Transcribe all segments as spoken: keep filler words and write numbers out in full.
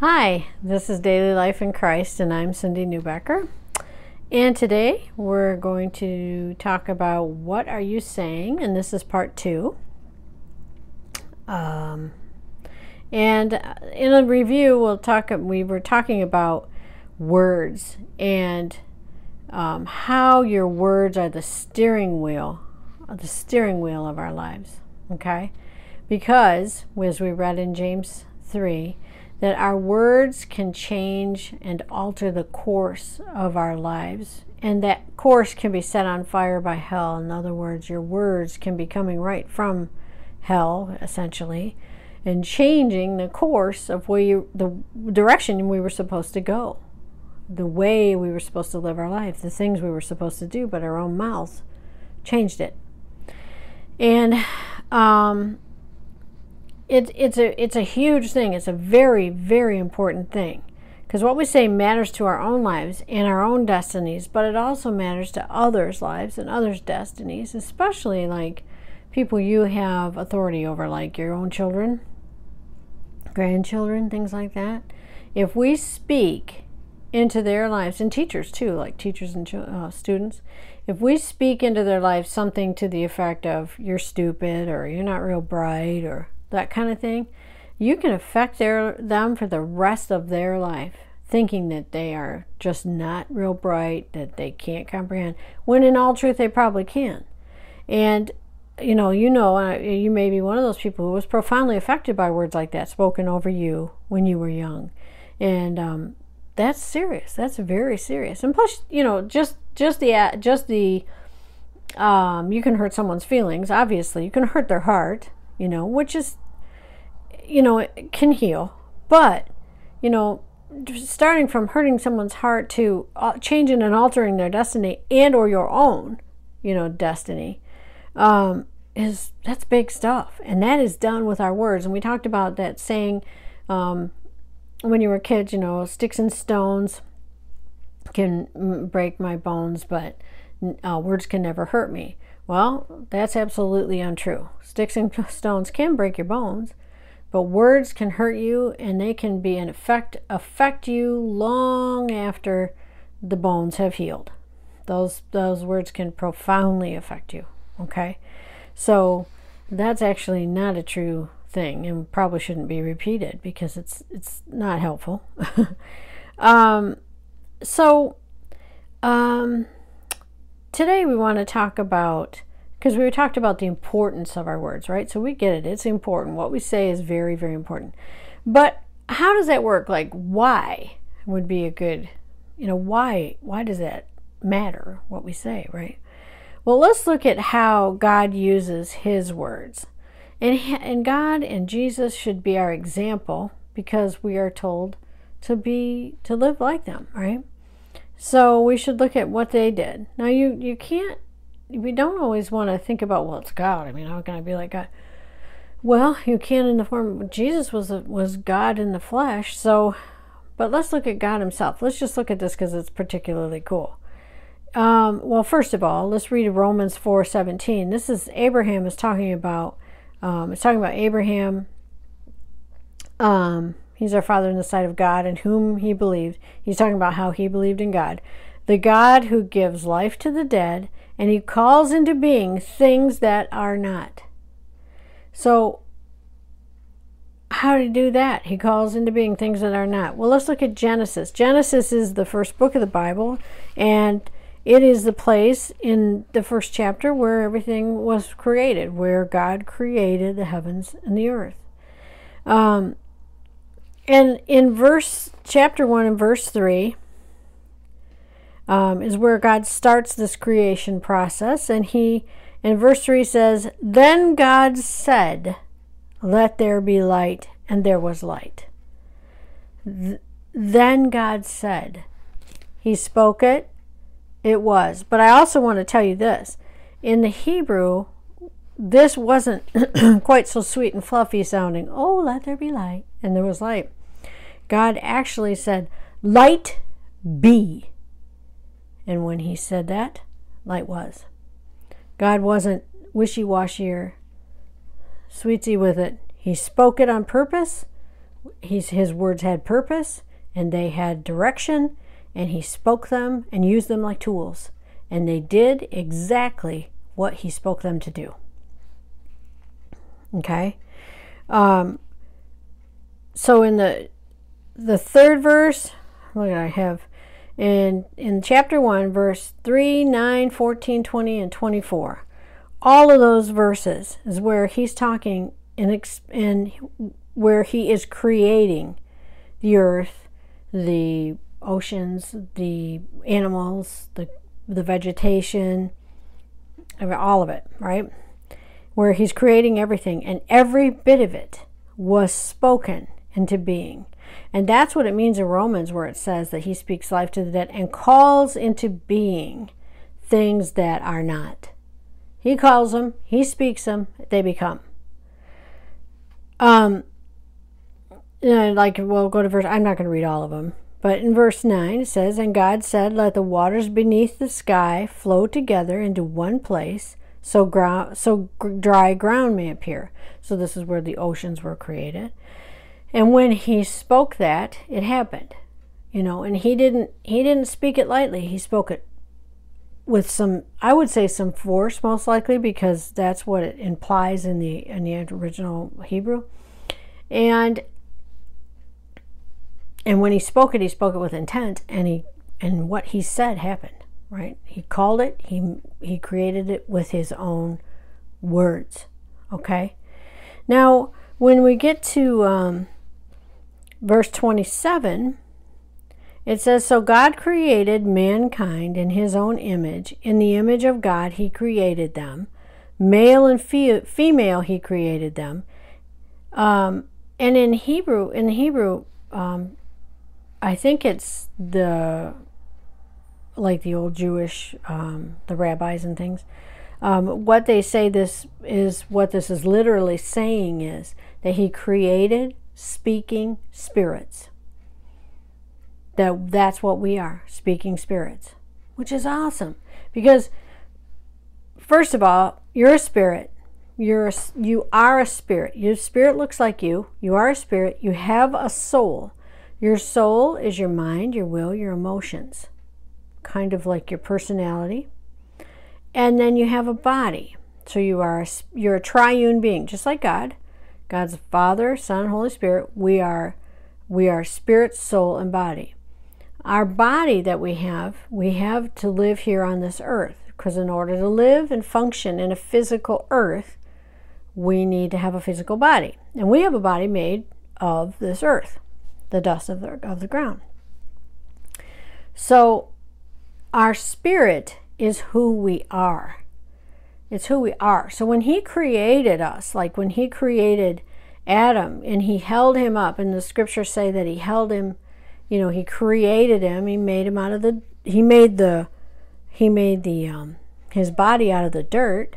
Hi, this is Daily Life in Christ, and I'm Cindy Neubecker. And today we're going to talk about what are you saying, and this is part two. Um, and in a review, we'll talk. We were talking about words and um, how your words are the steering wheel, the steering wheel of our lives. Okay, because as we read in James three. That our words can change and alter the course of our lives. And that course can be set on fire by hell. In other words, your words can be coming right from hell, essentially, and changing the course of where you, the direction we were supposed to go, the way we were supposed to live our life, the things we were supposed to do, but our own mouth changed it. And, um... It, it's a it's a huge thing. It's a very, very important thing, because what we say matters to our own lives and our own destinies, but it also matters to others' lives and others' destinies, especially like people you have authority over, like your own children, grandchildren, things like that. If we speak into their lives, and teachers too, like teachers and uh, students, if we speak into their lives something to the effect of "you're stupid" or "you're not real bright" or that kind of thing, you can affect their them for the rest of their life, thinking that they are just not real bright, that they can't comprehend, when in all truth they probably can. And you know, you know, you may be one of those people who was profoundly affected by words like that spoken over you when you were young, and um, that's serious. That's very serious. And plus, you know, just just the just the um, you can hurt someone's feelings. Obviously, you can hurt their heart. You know, which is, you know, it can heal. But, you know, starting from hurting someone's heart to changing and altering their destiny and or your own, you know, destiny, um, is, that's big stuff. And that is done with our words. And we talked about that saying um, when you were kids, you know, sticks and stones can break my bones, but uh, words can never hurt me. Well, that's absolutely untrue. Sticks and stones can break your bones, but words can hurt you, and they can be in effect affect you long after the bones have healed. Those those words can profoundly affect you. Okay, so that's actually not a true thing, and probably shouldn't be repeated because it's it's not helpful. um, so, um. Today we want to talk about, because we talked about the importance of our words, right? So we get it. It's important. What we say is very, very important. But how does that work? Like, why would be a good, you know, why, why does that matter, what we say, right? Well, let's look at how God uses his words. And, and God and Jesus should be our example, because we are told to be, to live like them, right? So we should look at what they did. Now, you, you can't, we don't always want to think about, well, it's God. I mean, how can I be like God? Well, you can in the form, Jesus was a, was God in the flesh. So, but let's look at God himself. Let's just look at this because it's particularly cool. Um, well, first of all, let's read Romans four seventeen. This is, Abraham is talking about, um, it's talking about Abraham, um, he's our father in the sight of God, in whom he believed. He's talking about how he believed in God. The God who gives life to the dead, and he calls into being things that are not. So, how did he do that? He calls into being things that are not. Well, let's look at Genesis. Genesis is the first book of the Bible, and it is the place in the first chapter where everything was created, where God created the heavens and the earth. Um... And in verse, chapter one and verse three, um, is where God starts this creation process. And he, in verse three says, "Then God said, let there be light, and there was light." Th then God said. He spoke it, it was. But I also want to tell you this. In the Hebrew, this wasn't quite so sweet and fluffy sounding. Oh, let there be light. And there was light. God actually said, "Light be." And when he said that, light was. God wasn't wishy-washy or sweetsy with it. He spoke it on purpose. He's, his words had purpose, and they had direction, and he spoke them and used them like tools. And they did exactly what he spoke them to do. Okay? Um, so in the the third verse, look at I have, in, in chapter one, verse three, nine, fourteen, twenty, and twenty-four. All of those verses is where he's talking and, and where he is creating the earth, the oceans, the animals, the, the vegetation, all of it, right? Where he's creating everything, and every bit of it was spoken into being. And that's what it means in Romans, where it says that he speaks life to the dead and calls into being things that are not. He calls them, he speaks them, they become. Um, you know, like, we'll go to verse, I'm not going to read all of them, but in verse nine it says, "And God said, let the waters beneath the sky flow together into one place, so ground, so dry ground may appear." So this is where the oceans were created. And when he spoke that, it happened, you know. And he didn't he didn't speak it lightly. He spoke it with some, I would say, some force, most likely, because that's what it implies in the in the original Hebrew. And and when he spoke it, he spoke it with intent, and he and what he said happened. Right? He called it. He he created it with his own words. Okay. Now, when we get to um, verse twenty-seven, it says, "So God created mankind in his own image. In the image of God he created them. Male and fe female he created them." Um, and in Hebrew, in Hebrew, um, I think it's the, like the old Jewish, um, the rabbis and things, um, what they say this is, what this is literally saying is that he created speaking spirits. That that's what we are, speaking spirits, which is awesome, because first of all, you're a spirit. You're a, you are a spirit. Your spirit looks like you. You are a spirit. You have a soul. Your soul is your mind, your will, your emotions, kind of like your personality. And then you have a body. So you are a, you're a triune being, just like God. God's Father, Son, Holy Spirit. We are we are spirit, soul, and body. Our body that we have, we have to live here on this earth, because in order to live and function in a physical earth, we need to have a physical body. And we have a body made of this earth, the dust of the, of the ground. So our spirit is who we are. It's who we are. So when he created us, like when he created Adam and he held him up, and the scriptures say that he held him, you know, he created him, he made him out of the, he made the, he made the, um, his body out of the dirt,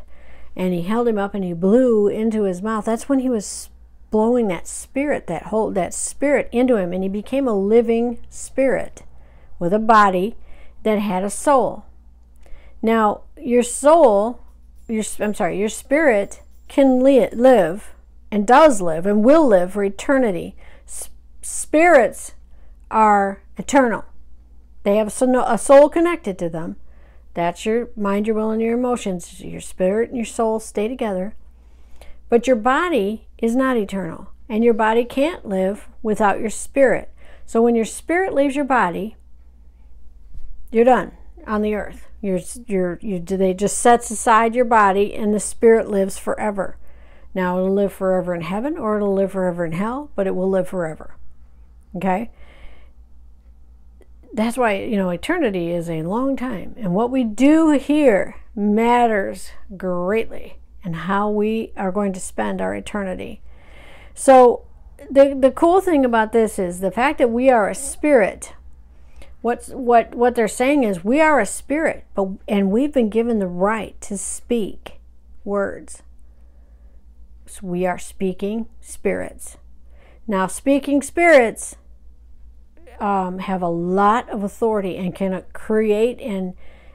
and he held him up and he blew into his mouth. That's when he was blowing that spirit, that whole, that spirit into him, and he became a living spirit with a body that had a soul. Now, your soul, your, I'm sorry, your spirit can li- live, and does live, and will live for eternity. S spirits are eternal. They have a soul connected to them. That's your mind, your will, and your emotions. Your spirit and your soul stay together. But your body is not eternal, and your body can't live without your spirit. So when your spirit leaves your body, you're done on the earth. You're, you're, you, they just sets aside your body, and the spirit lives forever. Now, it'll live forever in heaven, or it'll live forever in hell, but it will live forever. Okay? That's why, you know, eternity is a long time. And what we do here matters greatly, and how we are going to spend our eternity. So, the, the cool thing about this is the fact that we are a spirit. What's, what, what they're saying is we are a spirit, but, and we've been given the right to speak words. So we are speaking spirits. Now, speaking spirits um, have a lot of authority and can create and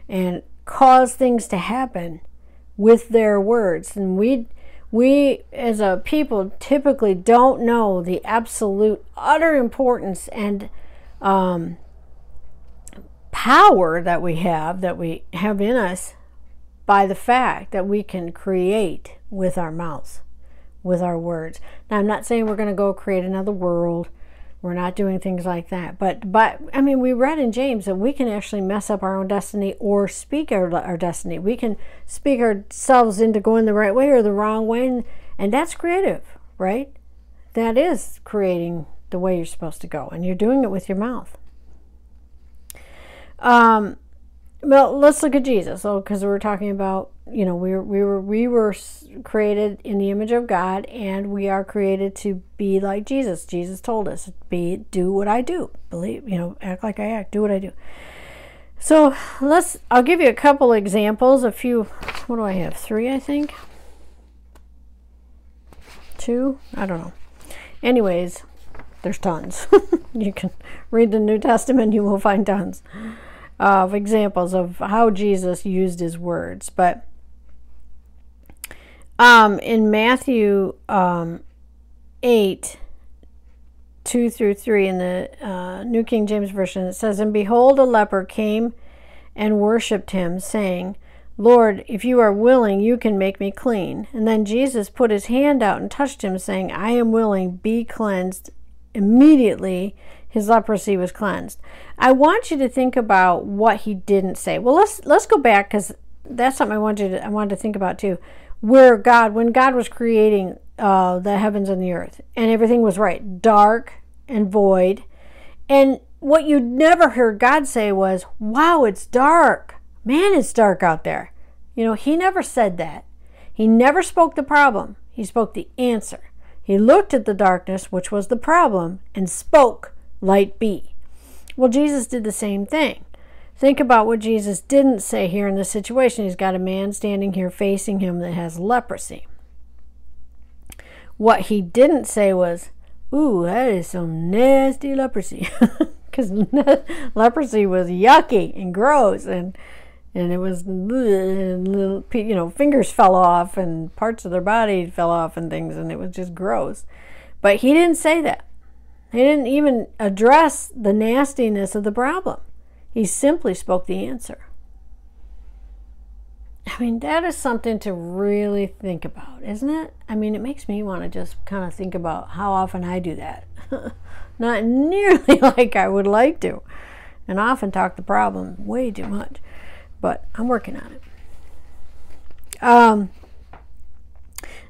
and cause things to happen with their words. And we we as a people typically don't know the absolute utter importance and um, power that we have, that we have in us, by the fact that we can create with our mouths, with our words. Now, I'm not saying we're going to go create another world. We're not doing things like that. But, but I mean, we read in James that we can actually mess up our own destiny or speak our, our destiny. We can speak ourselves into going the right way or the wrong way. And, and that's creative, right? That is creating the way you're supposed to go. And you're doing it with your mouth. Um, well, let's look at Jesus. So, because we were talking about, you know, we, we were we were created in the image of God, and we are created to be like Jesus. Jesus told us, "Be do what I do, believe, you know, act like I act, do what I do." So let's. I'll give you a couple examples. A few. What do I have? Three, I think. Two. I don't know. Anyways, there's tons. You can read the New Testament; you will find tons of examples of how Jesus used his words. But um, in Matthew um, eight, two through three, in the uh, New King James Version, it says, "And behold, a leper came and worshipped him, saying, 'Lord, if you are willing, you can make me clean.' And then Jesus put his hand out and touched him, saying, 'I am willing, be cleansed.' Immediately his leprosy was cleansed." I want you to think about what he didn't say. Well, let's let's go back, because that's something I wanted to, I wanted to think about too. Where God, when God was creating uh, the heavens and the earth, and everything was right, dark and void, and what you never heard God say was, "Wow, it's dark. Man, it's dark out there." You know, he never said that. He never spoke the problem. He spoke the answer. He looked at the darkness, which was the problem, and spoke, "Light be." Well, Jesus did the same thing. Think about what Jesus didn't say here in this situation. He's got a man standing here facing him that has leprosy. What he didn't say was, "Ooh, that is some nasty leprosy." Because leprosy was yucky and gross, and and it was, and little, you know, fingers fell off, and parts of their body fell off and things, and it was just gross. But he didn't say that. He didn't even address the nastiness of the problem. He simply spoke the answer. I mean, that is something to really think about, isn't it? I mean, it makes me want to just kind of think about how often I do that. Not nearly like I would like to. And often talk the problem way too much. But I'm working on it. Um,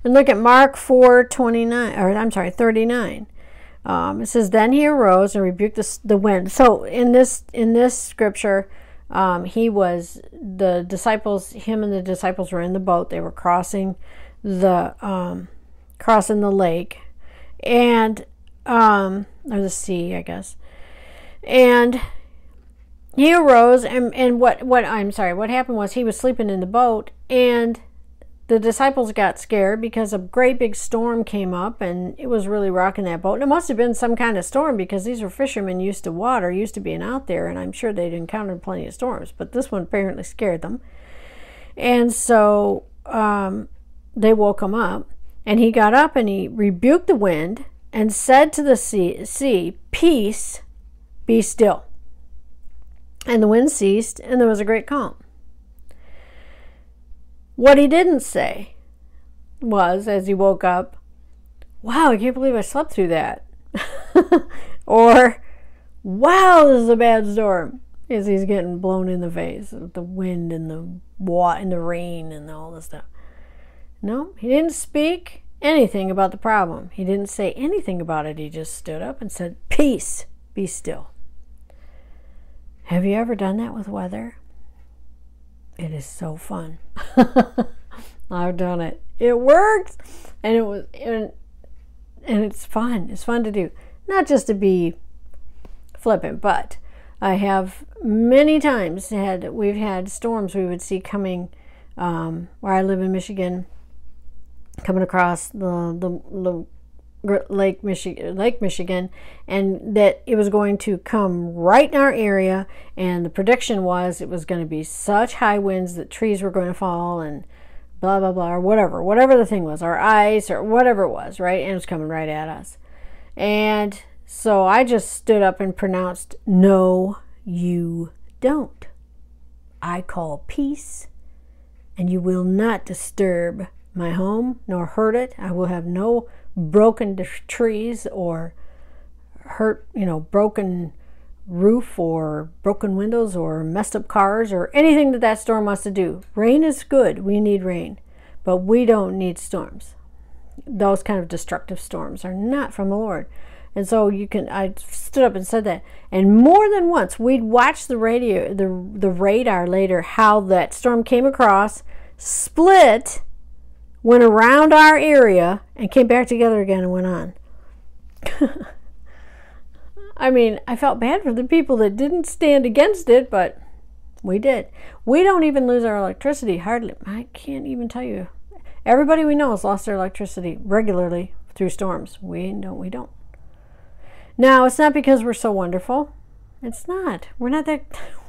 and look at Mark four twenty-nine, or I'm sorry, thirty-nine. Um, it says, "Then he arose and rebuked the, the wind." So in this in this scripture, um, he was the disciples. Him and the disciples were in the boat. They were crossing the um, crossing the lake, and um, or the sea, I guess. And he arose, and and what what I'm sorry, what happened was he was sleeping in the boat, and the disciples got scared because a great big storm came up, and it was really rocking that boat. And it must have been some kind of storm, because these were fishermen used to water, used to being out there, and I'm sure they'd encountered plenty of storms. But this one apparently scared them. And so um, they woke him up, and he got up and he rebuked the wind and said to the sea, sea, "Peace, be still." And the wind ceased, and there was a great calm. What he didn't say was, as he woke up, "Wow, I can't believe I slept through that." Or, "Wow, this is a bad storm," as he's getting blown in the face with the wind and the water and the rain and all this stuff. No, he didn't speak anything about the problem. He didn't say anything about it. He just stood up and said, "Peace, be still." Have you ever done that with weather? It is so fun. I've done it. It works, and it was, and, and it's fun. It's fun to do, not just to be flippant. But I have many times had we've had storms we would see coming um, where I live in Michigan, coming across the the, the Lake Michigan, Lake Michigan, and that it was going to come right in our area, and the prediction was it was going to be such high winds that trees were going to fall and blah, blah, blah, or whatever, whatever the thing was, our ice or whatever it was, right? And it was coming right at us. And so I just stood up and pronounced, no, you don't. I call peace, and you will not disturb my home, nor hurt it. I will have no broken trees or hurt, you know, broken roof or broken windows or messed up cars or anything that that storm wants to do. Rain is good. We need rain, but we don't need storms. Those kind of destructive storms are not from the Lord. And so you can, I stood up and said that. And more than once, we'd watch the radio, the, the radar later, how that storm came across, split, went around our area, and came back together again and went on. I mean, I felt bad for the people that didn't stand against it, but we did. We don't even lose our electricity, hardly. I can't even tell you. Everybody we know has lost their electricity regularly through storms. We don't. We don't. Now, it's not because we're so wonderful. It's not. We're not that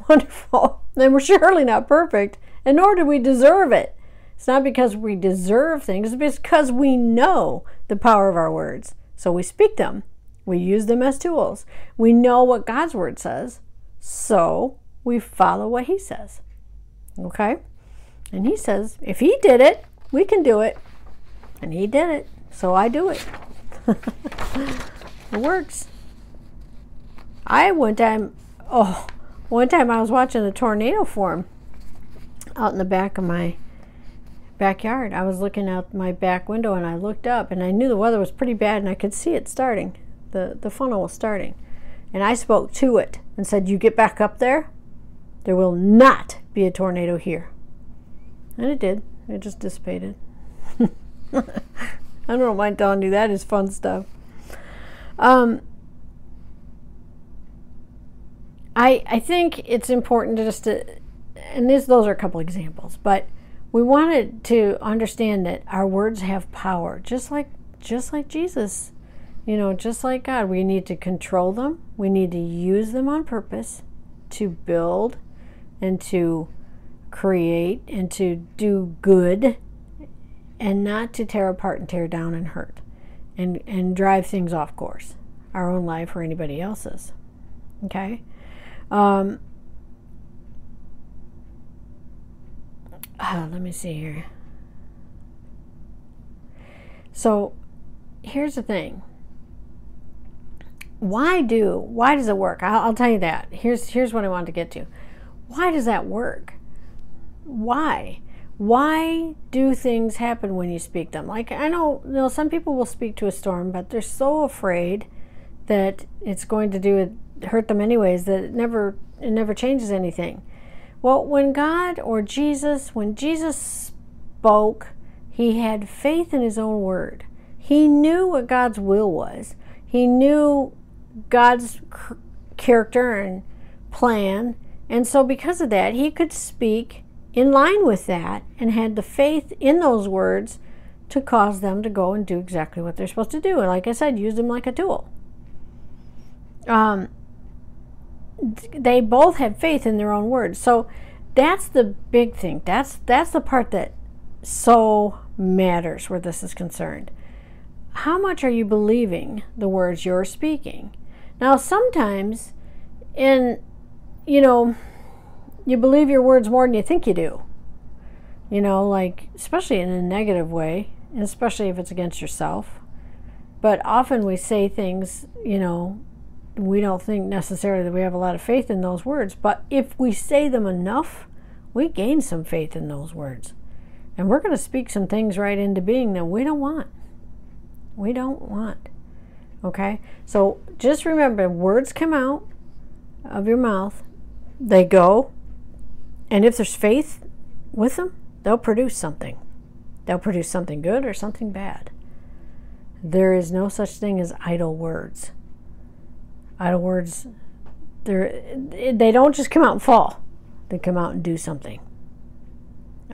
wonderful. And we're surely not perfect. And nor do we deserve it. It's not because we deserve things. It's because we know the power of our words. So we speak them. We use them as tools. We know what God's word says, so we follow what he says. Okay? And he says, if he did it, we can do it. And he did it, so I do it. It works. I one time, oh, one time I was watching a tornado form out in the back of my backyard. I was looking out my back window and I looked up and I knew the weather was pretty bad and I could see it starting. The, the funnel was starting. And I spoke to it and said, you get back up there. There will not be a tornado here. And it did. It just dissipated. I don't mind telling you, that is fun stuff. Um, I, I think it's important to just to, and this, those are a couple examples, but we wanted to understand that our words have power, just like, just like Jesus. You know, just like God, we need to control them. We need to use them on purpose to build and to create and to do good and not to tear apart and tear down and hurt and, and drive things off course, our own life or anybody else's, okay? Um, oh, let me see here. So here's the thing. Why do, why does it work? I'll, I'll tell you that. Here's, here's what I wanted to get to. Why does that work? Why? Why do things happen when you speak them? Like, I know, you know, some people will speak to a storm, but they're so afraid that it's going to do it, hurt them anyways, that it never, it never changes anything. Well, when God or Jesus, when Jesus spoke, he had faith in his own word. He knew what God's will was. He knew God's character and plan, and so because of that, he could speak in line with that and had the faith in those words to cause them to go and do exactly what they're supposed to do. And like I said, use them like a tool. Um, they both had faith in their own words. So that's the big thing. That's, that's the part that so matters where this is concerned. How much are you believing the words you're speaking? Now, sometimes, in, you know, you believe your words more than you think you do. You know, like, especially in a negative way, and especially if it's against yourself. But often we say things, you know, we don't think necessarily that we have a lot of faith in those words. But if we say them enough, we gain some faith in those words. And we're going to speak some things right into being that we don't want. We don't want. Okay? So just remember, words come out of your mouth. They go. And if there's faith with them, they'll produce something. They'll produce something good or something bad. There is no such thing as idle words. Idle words, they don't just come out and fall. They come out and do something.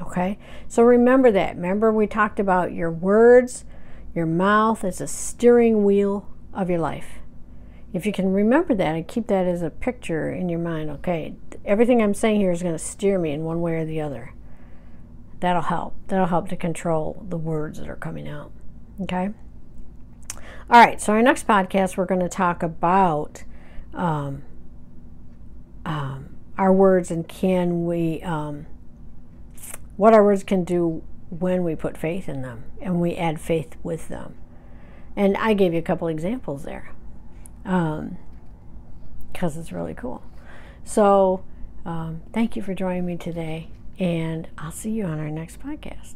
Okay? So remember that. Remember we talked about your words. Your mouth is a steering wheel of your life. If you can remember that and keep that as a picture in your mind, okay, everything I'm saying here is going to steer me in one way or the other. that'll help. That'll help to control the words that are coming out. Okay? All right, so our next podcast, we're going to talk about um, um, our words and can we, um, what our words can do when we put faith in them and we add faith with them. And I gave you a couple examples there um, because it's really cool. So um, thank you for joining me today, and I'll see you on our next podcast.